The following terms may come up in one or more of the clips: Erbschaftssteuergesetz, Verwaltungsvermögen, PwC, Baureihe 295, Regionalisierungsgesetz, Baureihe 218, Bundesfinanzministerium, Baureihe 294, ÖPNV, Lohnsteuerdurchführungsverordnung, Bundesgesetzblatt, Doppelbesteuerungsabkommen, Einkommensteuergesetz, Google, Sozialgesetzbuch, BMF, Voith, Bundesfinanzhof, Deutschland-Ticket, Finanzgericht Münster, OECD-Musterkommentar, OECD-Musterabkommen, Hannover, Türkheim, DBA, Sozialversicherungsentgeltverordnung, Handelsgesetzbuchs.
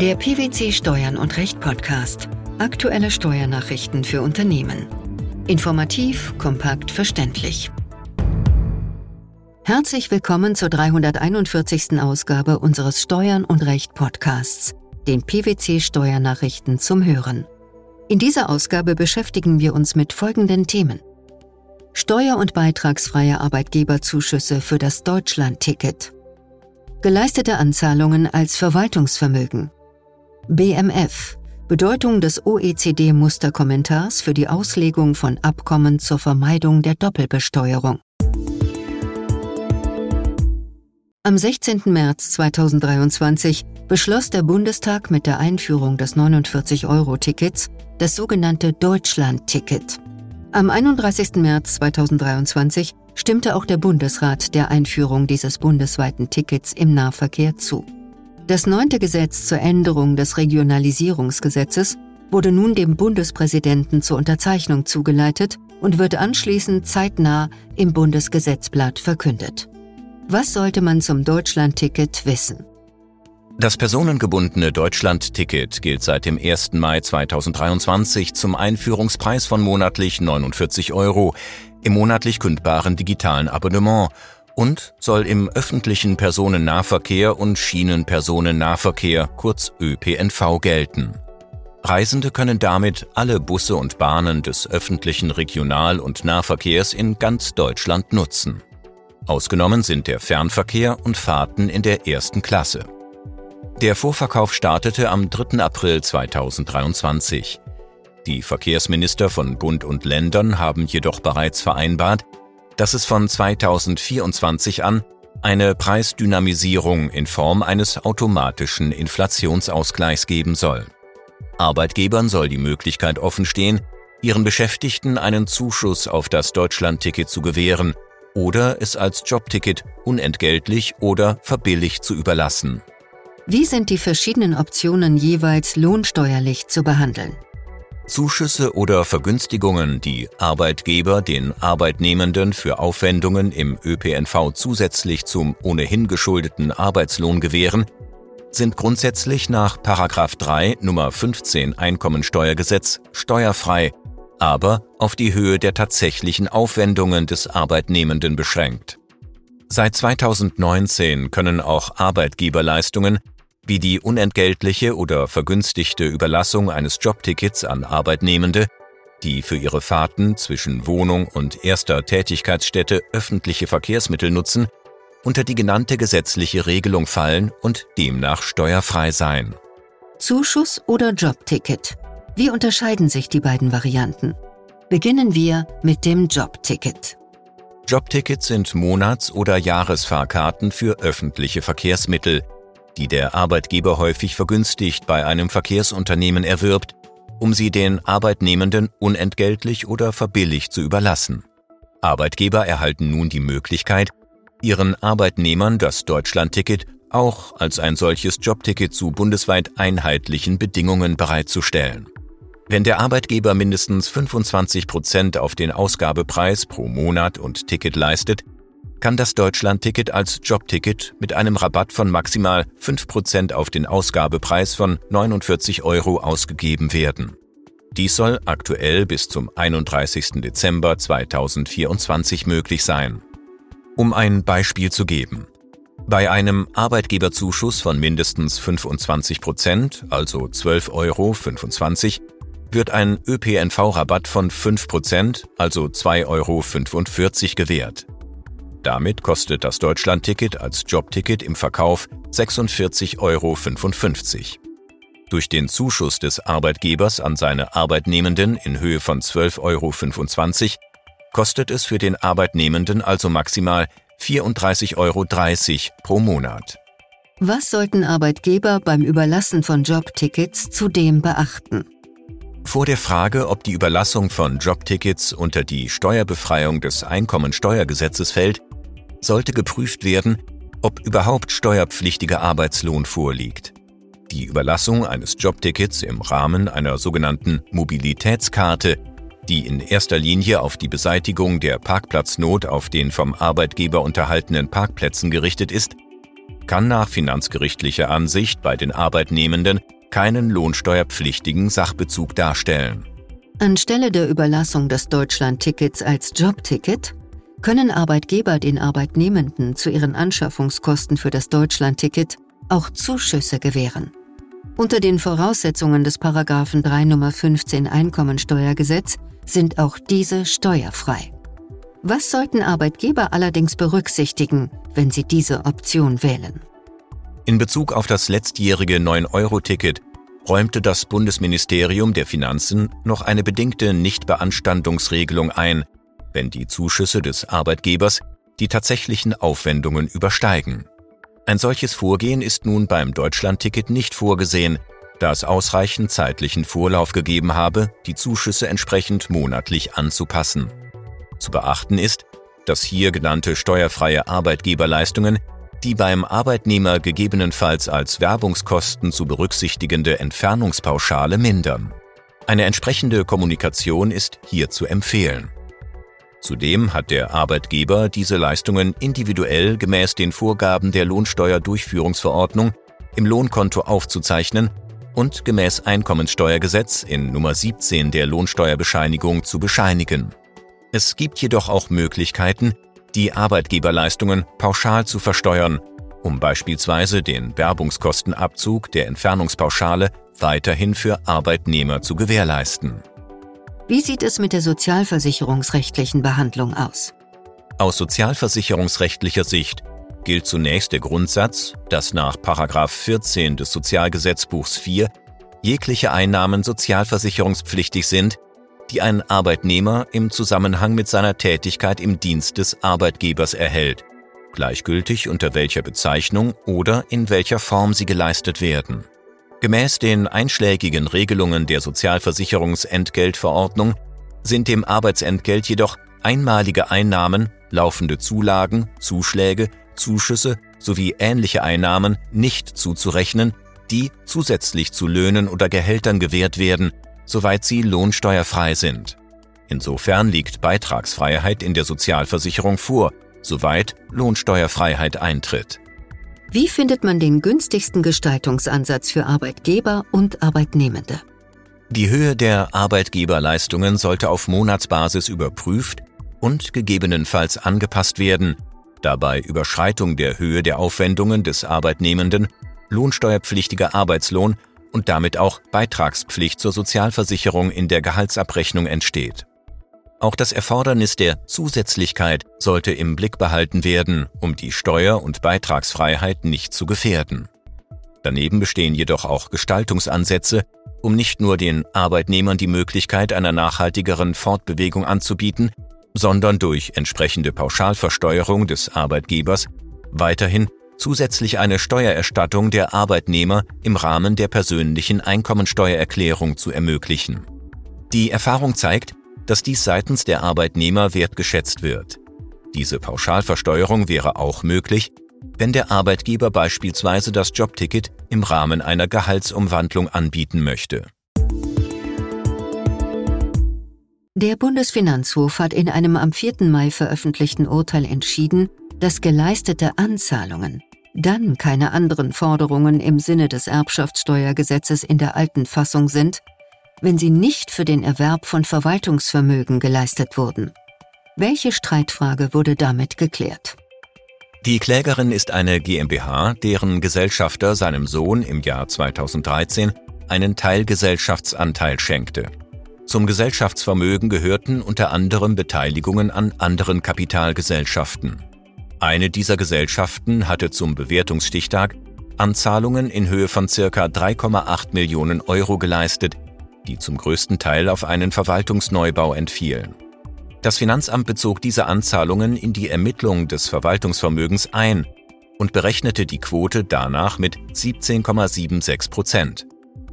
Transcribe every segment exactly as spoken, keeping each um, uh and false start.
Der PwC Steuern und Recht Podcast. Aktuelle Steuernachrichten für Unternehmen. Informativ, kompakt, verständlich. Herzlich willkommen zur dreihunderteinundvierzigsten Ausgabe unseres Steuern und Recht Podcasts, den PwC Steuernachrichten zum Hören. In dieser Ausgabe beschäftigen wir uns mit folgenden Themen: Steuer- und beitragsfreie Arbeitgeberzuschüsse für das Deutschland-Ticket, geleistete Anzahlungen als Verwaltungsvermögen, B M F, Bedeutung des O E C D-Musterkommentars für die Auslegung von Abkommen zur Vermeidung der Doppelbesteuerung. Am sechzehnten März zweitausenddreiundzwanzig beschloss der Bundestag mit der Einführung des neunundvierzig-Euro-Tickets das sogenannte Deutschland-Ticket. Am einunddreißigsten März zweitausenddreiundzwanzig stimmte auch der Bundesrat der Einführung dieses bundesweiten Tickets im Nahverkehr zu. Das neunte Gesetz zur Änderung des Regionalisierungsgesetzes wurde nun dem Bundespräsidenten zur Unterzeichnung zugeleitet und wird anschließend zeitnah im Bundesgesetzblatt verkündet. Was sollte man zum Deutschland-Ticket wissen? Das personengebundene Deutschland-Ticket gilt seit dem ersten Mai zweitausenddreiundzwanzig zum Einführungspreis von monatlich neunundvierzig Euro im monatlich kündbaren digitalen Abonnement und soll im öffentlichen Personennahverkehr und Schienenpersonennahverkehr, kurz Ö P N V, gelten. Reisende können damit alle Busse und Bahnen des öffentlichen Regional- und Nahverkehrs in ganz Deutschland nutzen. Ausgenommen sind der Fernverkehr und Fahrten in der ersten Klasse. Der Vorverkauf startete am dritten April zweitausenddreiundzwanzig. Die Verkehrsminister von Bund und Ländern haben jedoch bereits vereinbart, dass es von zweitausendvierundzwanzig an eine Preisdynamisierung in Form eines automatischen Inflationsausgleichs geben soll. Arbeitgebern soll die Möglichkeit offenstehen, ihren Beschäftigten einen Zuschuss auf das Deutschlandticket zu gewähren oder es als Jobticket unentgeltlich oder verbilligt zu überlassen. Wie sind die verschiedenen Optionen jeweils lohnsteuerlich zu behandeln? Zuschüsse oder Vergünstigungen, die Arbeitgeber den Arbeitnehmenden für Aufwendungen im Ö P N V zusätzlich zum ohnehin geschuldeten Arbeitslohn gewähren, sind grundsätzlich nach Paragraph drei Nummer fünfzehn Einkommensteuergesetz steuerfrei, aber auf die Höhe der tatsächlichen Aufwendungen des Arbeitnehmenden beschränkt. Seit zweitausendneunzehn können auch Arbeitgeberleistungen wie die unentgeltliche oder vergünstigte Überlassung eines Jobtickets an Arbeitnehmende, die für ihre Fahrten zwischen Wohnung und erster Tätigkeitsstätte öffentliche Verkehrsmittel nutzen, unter die genannte gesetzliche Regelung fallen und demnach steuerfrei sein. Zuschuss oder Jobticket? Wie unterscheiden sich die beiden Varianten? Beginnen wir mit dem Jobticket. Jobtickets sind Monats- oder Jahresfahrkarten für öffentliche Verkehrsmittel, die der Arbeitgeber häufig vergünstigt bei einem Verkehrsunternehmen erwirbt, um sie den Arbeitnehmenden unentgeltlich oder verbilligt zu überlassen. Arbeitgeber erhalten nun die Möglichkeit, ihren Arbeitnehmern das Deutschlandticket auch als ein solches Jobticket zu bundesweit einheitlichen Bedingungen bereitzustellen. Wenn der Arbeitgeber mindestens fünfundzwanzig Prozent auf den Ausgabepreis pro Monat und Ticket leistet, kann das Deutschlandticket als Jobticket mit einem Rabatt von maximal fünf Prozent auf den Ausgabepreis von neunundvierzig Euro ausgegeben werden. Dies soll aktuell bis zum einunddreißigsten Dezember zweitausendvierundzwanzig möglich sein. Um ein Beispiel zu geben: Bei einem Arbeitgeberzuschuss von mindestens fünfundzwanzig Prozent, also zwölf Euro fünfundzwanzig, wird ein Ö P N V-Rabatt von fünf Prozent, also zwei Euro fünfundvierzig, gewährt. Damit kostet das Deutschlandticket als Jobticket im Verkauf sechsundvierzig Euro fünfundfünfzig. Durch den Zuschuss des Arbeitgebers an seine Arbeitnehmenden in Höhe von zwölf Euro fünfundzwanzig kostet es für den Arbeitnehmenden also maximal vierunddreißig Euro dreißig pro Monat. Was sollten Arbeitgeber beim Überlassen von Jobtickets zudem beachten? Vor der Frage, ob die Überlassung von Jobtickets unter die Steuerbefreiung des Einkommensteuergesetzes fällt, sollte geprüft werden, ob überhaupt steuerpflichtiger Arbeitslohn vorliegt. Die Überlassung eines Jobtickets im Rahmen einer sogenannten Mobilitätskarte, die in erster Linie auf die Beseitigung der Parkplatznot auf den vom Arbeitgeber unterhaltenen Parkplätzen gerichtet ist, kann nach finanzgerichtlicher Ansicht bei den Arbeitnehmenden keinen lohnsteuerpflichtigen Sachbezug darstellen. Anstelle der Überlassung des Deutschland-Tickets als Jobticket können Arbeitgeber den Arbeitnehmenden zu ihren Anschaffungskosten für das Deutschland-Ticket auch Zuschüsse gewähren. Unter den Voraussetzungen des Paragraphen drei Nummer fünfzehn Einkommensteuergesetz sind auch diese steuerfrei. Was sollten Arbeitgeber allerdings berücksichtigen, wenn sie diese Option wählen? In Bezug auf das letztjährige neun-Euro-Ticket räumte das Bundesministerium der Finanzen noch eine bedingte Nichtbeanstandungsregelung ein, wenn die Zuschüsse des Arbeitgebers die tatsächlichen Aufwendungen übersteigen. Ein solches Vorgehen ist nun beim Deutschland-Ticket nicht vorgesehen, da es ausreichend zeitlichen Vorlauf gegeben habe, die Zuschüsse entsprechend monatlich anzupassen. Zu beachten ist, dass hier genannte steuerfreie Arbeitgeberleistungen, die beim Arbeitnehmer gegebenenfalls als Werbungskosten zu berücksichtigende Entfernungspauschale mindern. Eine entsprechende Kommunikation ist hier zu empfehlen. Zudem hat der Arbeitgeber diese Leistungen individuell gemäß den Vorgaben der Lohnsteuerdurchführungsverordnung im Lohnkonto aufzuzeichnen und gemäß Einkommensteuergesetz in Nummer siebzehn der Lohnsteuerbescheinigung zu bescheinigen. Es gibt jedoch auch Möglichkeiten, die Arbeitgeberleistungen pauschal zu versteuern, um beispielsweise den Werbungskostenabzug der Entfernungspauschale weiterhin für Arbeitnehmer zu gewährleisten. Wie sieht es mit der sozialversicherungsrechtlichen Behandlung aus? Aus sozialversicherungsrechtlicher Sicht gilt zunächst der Grundsatz, dass nach Paragraph vierzehn des Sozialgesetzbuchs vier jegliche Einnahmen sozialversicherungspflichtig sind, die ein Arbeitnehmer im Zusammenhang mit seiner Tätigkeit im Dienst des Arbeitgebers erhält, gleichgültig unter welcher Bezeichnung oder in welcher Form sie geleistet werden. Gemäß den einschlägigen Regelungen der Sozialversicherungsentgeltverordnung sind dem Arbeitsentgelt jedoch einmalige Einnahmen, laufende Zulagen, Zuschläge, Zuschüsse sowie ähnliche Einnahmen nicht zuzurechnen, die zusätzlich zu Löhnen oder Gehältern gewährt werden, soweit sie lohnsteuerfrei sind. Insofern liegt Beitragsfreiheit in der Sozialversicherung vor, soweit Lohnsteuerfreiheit eintritt. Wie findet man den günstigsten Gestaltungsansatz für Arbeitgeber und Arbeitnehmende? Die Höhe der Arbeitgeberleistungen sollte auf Monatsbasis überprüft und gegebenenfalls angepasst werden, da bei Überschreitung der Höhe der Aufwendungen des Arbeitnehmenden lohnsteuerpflichtiger Arbeitslohn und damit auch Beitragspflicht zur Sozialversicherung in der Gehaltsabrechnung entsteht. Auch das Erfordernis der Zusätzlichkeit sollte im Blick behalten werden, um die Steuer- und Beitragsfreiheit nicht zu gefährden. Daneben bestehen jedoch auch Gestaltungsansätze, um nicht nur den Arbeitnehmern die Möglichkeit einer nachhaltigeren Fortbewegung anzubieten, sondern durch entsprechende Pauschalversteuerung des Arbeitgebers weiterhin zusätzlich eine Steuererstattung der Arbeitnehmer im Rahmen der persönlichen Einkommensteuererklärung zu ermöglichen. Die Erfahrung zeigt, dass dies seitens der Arbeitnehmer wertgeschätzt wird. Diese Pauschalversteuerung wäre auch möglich, wenn der Arbeitgeber beispielsweise das Jobticket im Rahmen einer Gehaltsumwandlung anbieten möchte. Der Bundesfinanzhof hat in einem am vierten Mai veröffentlichten Urteil entschieden, dass geleistete Anzahlungen dann keine anderen Forderungen im Sinne des Erbschaftssteuergesetzes in der alten Fassung sind, wenn sie nicht für den Erwerb von Verwaltungsvermögen geleistet wurden. Welche Streitfrage wurde damit geklärt? Die Klägerin ist eine GmbH, deren Gesellschafter seinem Sohn im Jahr zweitausenddreizehn einen Teilgesellschaftsanteil schenkte. Zum Gesellschaftsvermögen gehörten unter anderem Beteiligungen an anderen Kapitalgesellschaften. Eine dieser Gesellschaften hatte zum Bewertungsstichtag Anzahlungen in Höhe von ca. drei Komma acht Millionen Euro geleistet, die zum größten Teil auf einen Verwaltungsneubau entfielen. Das Finanzamt bezog diese Anzahlungen in die Ermittlung des Verwaltungsvermögens ein und berechnete die Quote danach mit siebzehn Komma sechsundsiebzig Prozent.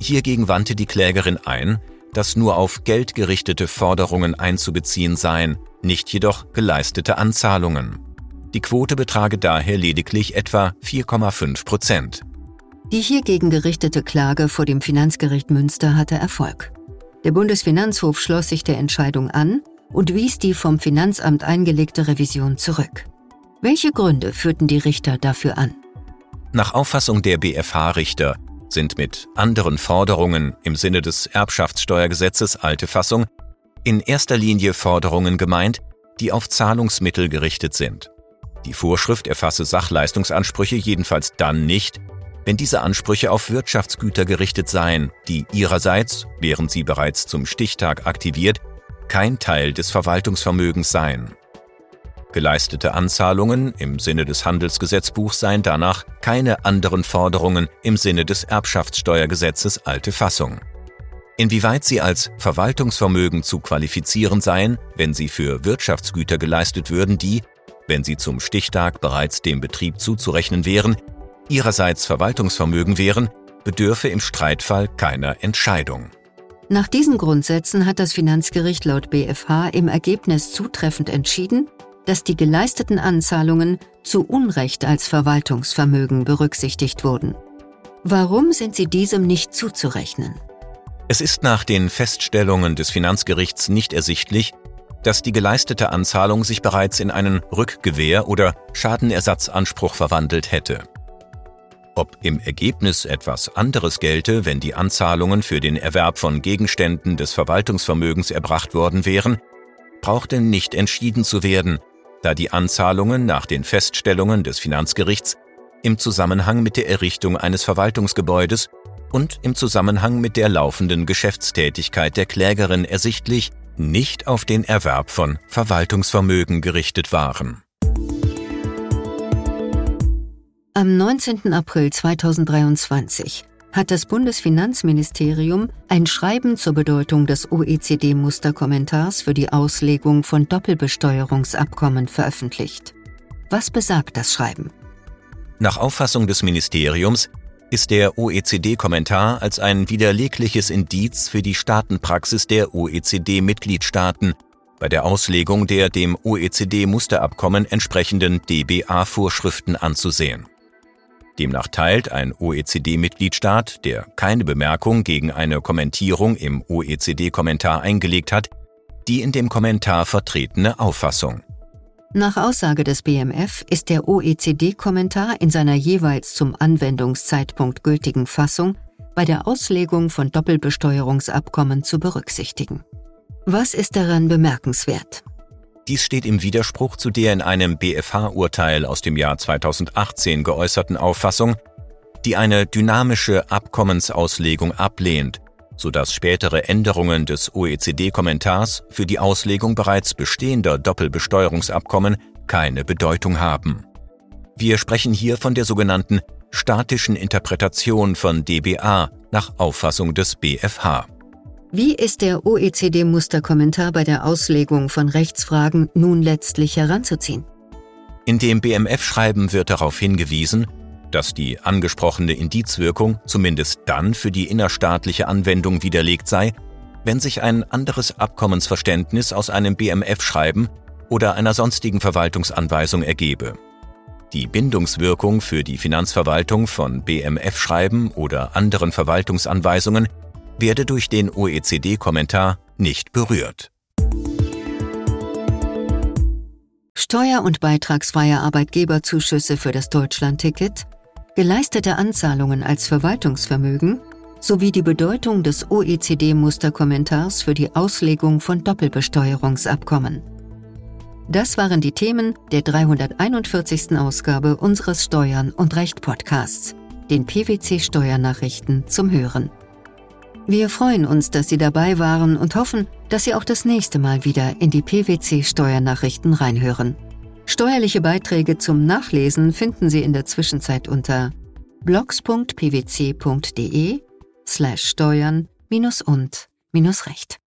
Hiergegen wandte die Klägerin ein, dass nur auf Geld gerichtete Forderungen einzubeziehen seien, nicht jedoch geleistete Anzahlungen. Die Quote betrage daher lediglich etwa vier Komma fünf Prozent. Die hiergegen gerichtete Klage vor dem Finanzgericht Münster hatte Erfolg. Der Bundesfinanzhof schloss sich der Entscheidung an und wies die vom Finanzamt eingelegte Revision zurück. Welche Gründe führten die Richter dafür an? Nach Auffassung der B F H-Richter sind mit anderen Forderungen im Sinne des Erbschaftssteuergesetzes alte Fassung in erster Linie Forderungen gemeint, die auf Zahlungsmittel gerichtet sind. Die Vorschrift erfasse Sachleistungsansprüche jedenfalls dann nicht, wenn diese Ansprüche auf Wirtschaftsgüter gerichtet seien, die ihrerseits, während sie bereits zum Stichtag aktiviert, kein Teil des Verwaltungsvermögens seien. Geleistete Anzahlungen im Sinne des Handelsgesetzbuchs seien danach keine anderen Forderungen im Sinne des Erbschaftssteuergesetzes alte Fassung. Inwieweit sie als Verwaltungsvermögen zu qualifizieren seien, wenn sie für Wirtschaftsgüter geleistet würden, die, wenn sie zum Stichtag bereits dem Betrieb zuzurechnen wären, ihrerseits Verwaltungsvermögen wären, bedürfe im Streitfall keiner Entscheidung. Nach diesen Grundsätzen hat das Finanzgericht laut B F H im Ergebnis zutreffend entschieden, dass die geleisteten Anzahlungen zu Unrecht als Verwaltungsvermögen berücksichtigt wurden. Warum sind sie diesem nicht zuzurechnen? Es ist nach den Feststellungen des Finanzgerichts nicht ersichtlich, dass die geleistete Anzahlung sich bereits in einen Rückgewähr- oder Schadenersatzanspruch verwandelt hätte. Ob im Ergebnis etwas anderes gelte, wenn die Anzahlungen für den Erwerb von Gegenständen des Verwaltungsvermögens erbracht worden wären, brauchte nicht entschieden zu werden, da die Anzahlungen nach den Feststellungen des Finanzgerichts im Zusammenhang mit der Errichtung eines Verwaltungsgebäudes und im Zusammenhang mit der laufenden Geschäftstätigkeit der Klägerin ersichtlich nicht auf den Erwerb von Verwaltungsvermögen gerichtet waren. Am neunzehnten April zweitausenddreiundzwanzig hat das Bundesfinanzministerium ein Schreiben zur Bedeutung des O E C D-Musterkommentars für die Auslegung von Doppelbesteuerungsabkommen veröffentlicht. Was besagt das Schreiben? Nach Auffassung des Ministeriums ist der O E C D-Kommentar als ein widerlegliches Indiz für die Staatenpraxis der O E C D-Mitgliedstaaten bei der Auslegung der dem O E C D-Musterabkommen entsprechenden D B A-Vorschriften anzusehen. Demnach teilt ein O E C D-Mitgliedstaat, der keine Bemerkung gegen eine Kommentierung im O E C D-Kommentar eingelegt hat, die in dem Kommentar vertretene Auffassung. Nach Aussage des B M F ist der O E C D-Kommentar in seiner jeweils zum Anwendungszeitpunkt gültigen Fassung bei der Auslegung von Doppelbesteuerungsabkommen zu berücksichtigen. Was ist daran bemerkenswert? Dies steht im Widerspruch zu der in einem B F H-Urteil aus dem Jahr zweitausendachtzehn geäußerten Auffassung, die eine dynamische Abkommensauslegung ablehnt, sodass spätere Änderungen des O E C D-Kommentars für die Auslegung bereits bestehender Doppelbesteuerungsabkommen keine Bedeutung haben. Wir sprechen hier von der sogenannten statischen Interpretation von D B A nach Auffassung des B F H. Wie ist der O E C D-Musterkommentar bei der Auslegung von Rechtsfragen nun letztlich heranzuziehen? In dem B M F-Schreiben wird darauf hingewiesen, dass die angesprochene Indizwirkung zumindest dann für die innerstaatliche Anwendung widerlegt sei, wenn sich ein anderes Abkommensverständnis aus einem B M F-Schreiben oder einer sonstigen Verwaltungsanweisung ergebe. Die Bindungswirkung für die Finanzverwaltung von B M F-Schreiben oder anderen Verwaltungsanweisungen werde durch den O E C D-Kommentar nicht berührt. Steuer- und beitragsfreie Arbeitgeberzuschüsse für das Deutschland-Ticket, geleistete Anzahlungen als Verwaltungsvermögen sowie die Bedeutung des O E C D-Musterkommentars für die Auslegung von Doppelbesteuerungsabkommen. Das waren die Themen der dreihunderteinundvierzigsten Ausgabe unseres Steuern- und Recht-Podcasts, den P W C-Steuernachrichten zum Hören. Wir freuen uns, dass Sie dabei waren und hoffen, dass Sie auch das nächste Mal wieder in die P W C-Steuernachrichten reinhören. Steuerliche Beiträge zum Nachlesen finden Sie in der Zwischenzeit unter blogs.pwc.de slash steuern minus und minus recht.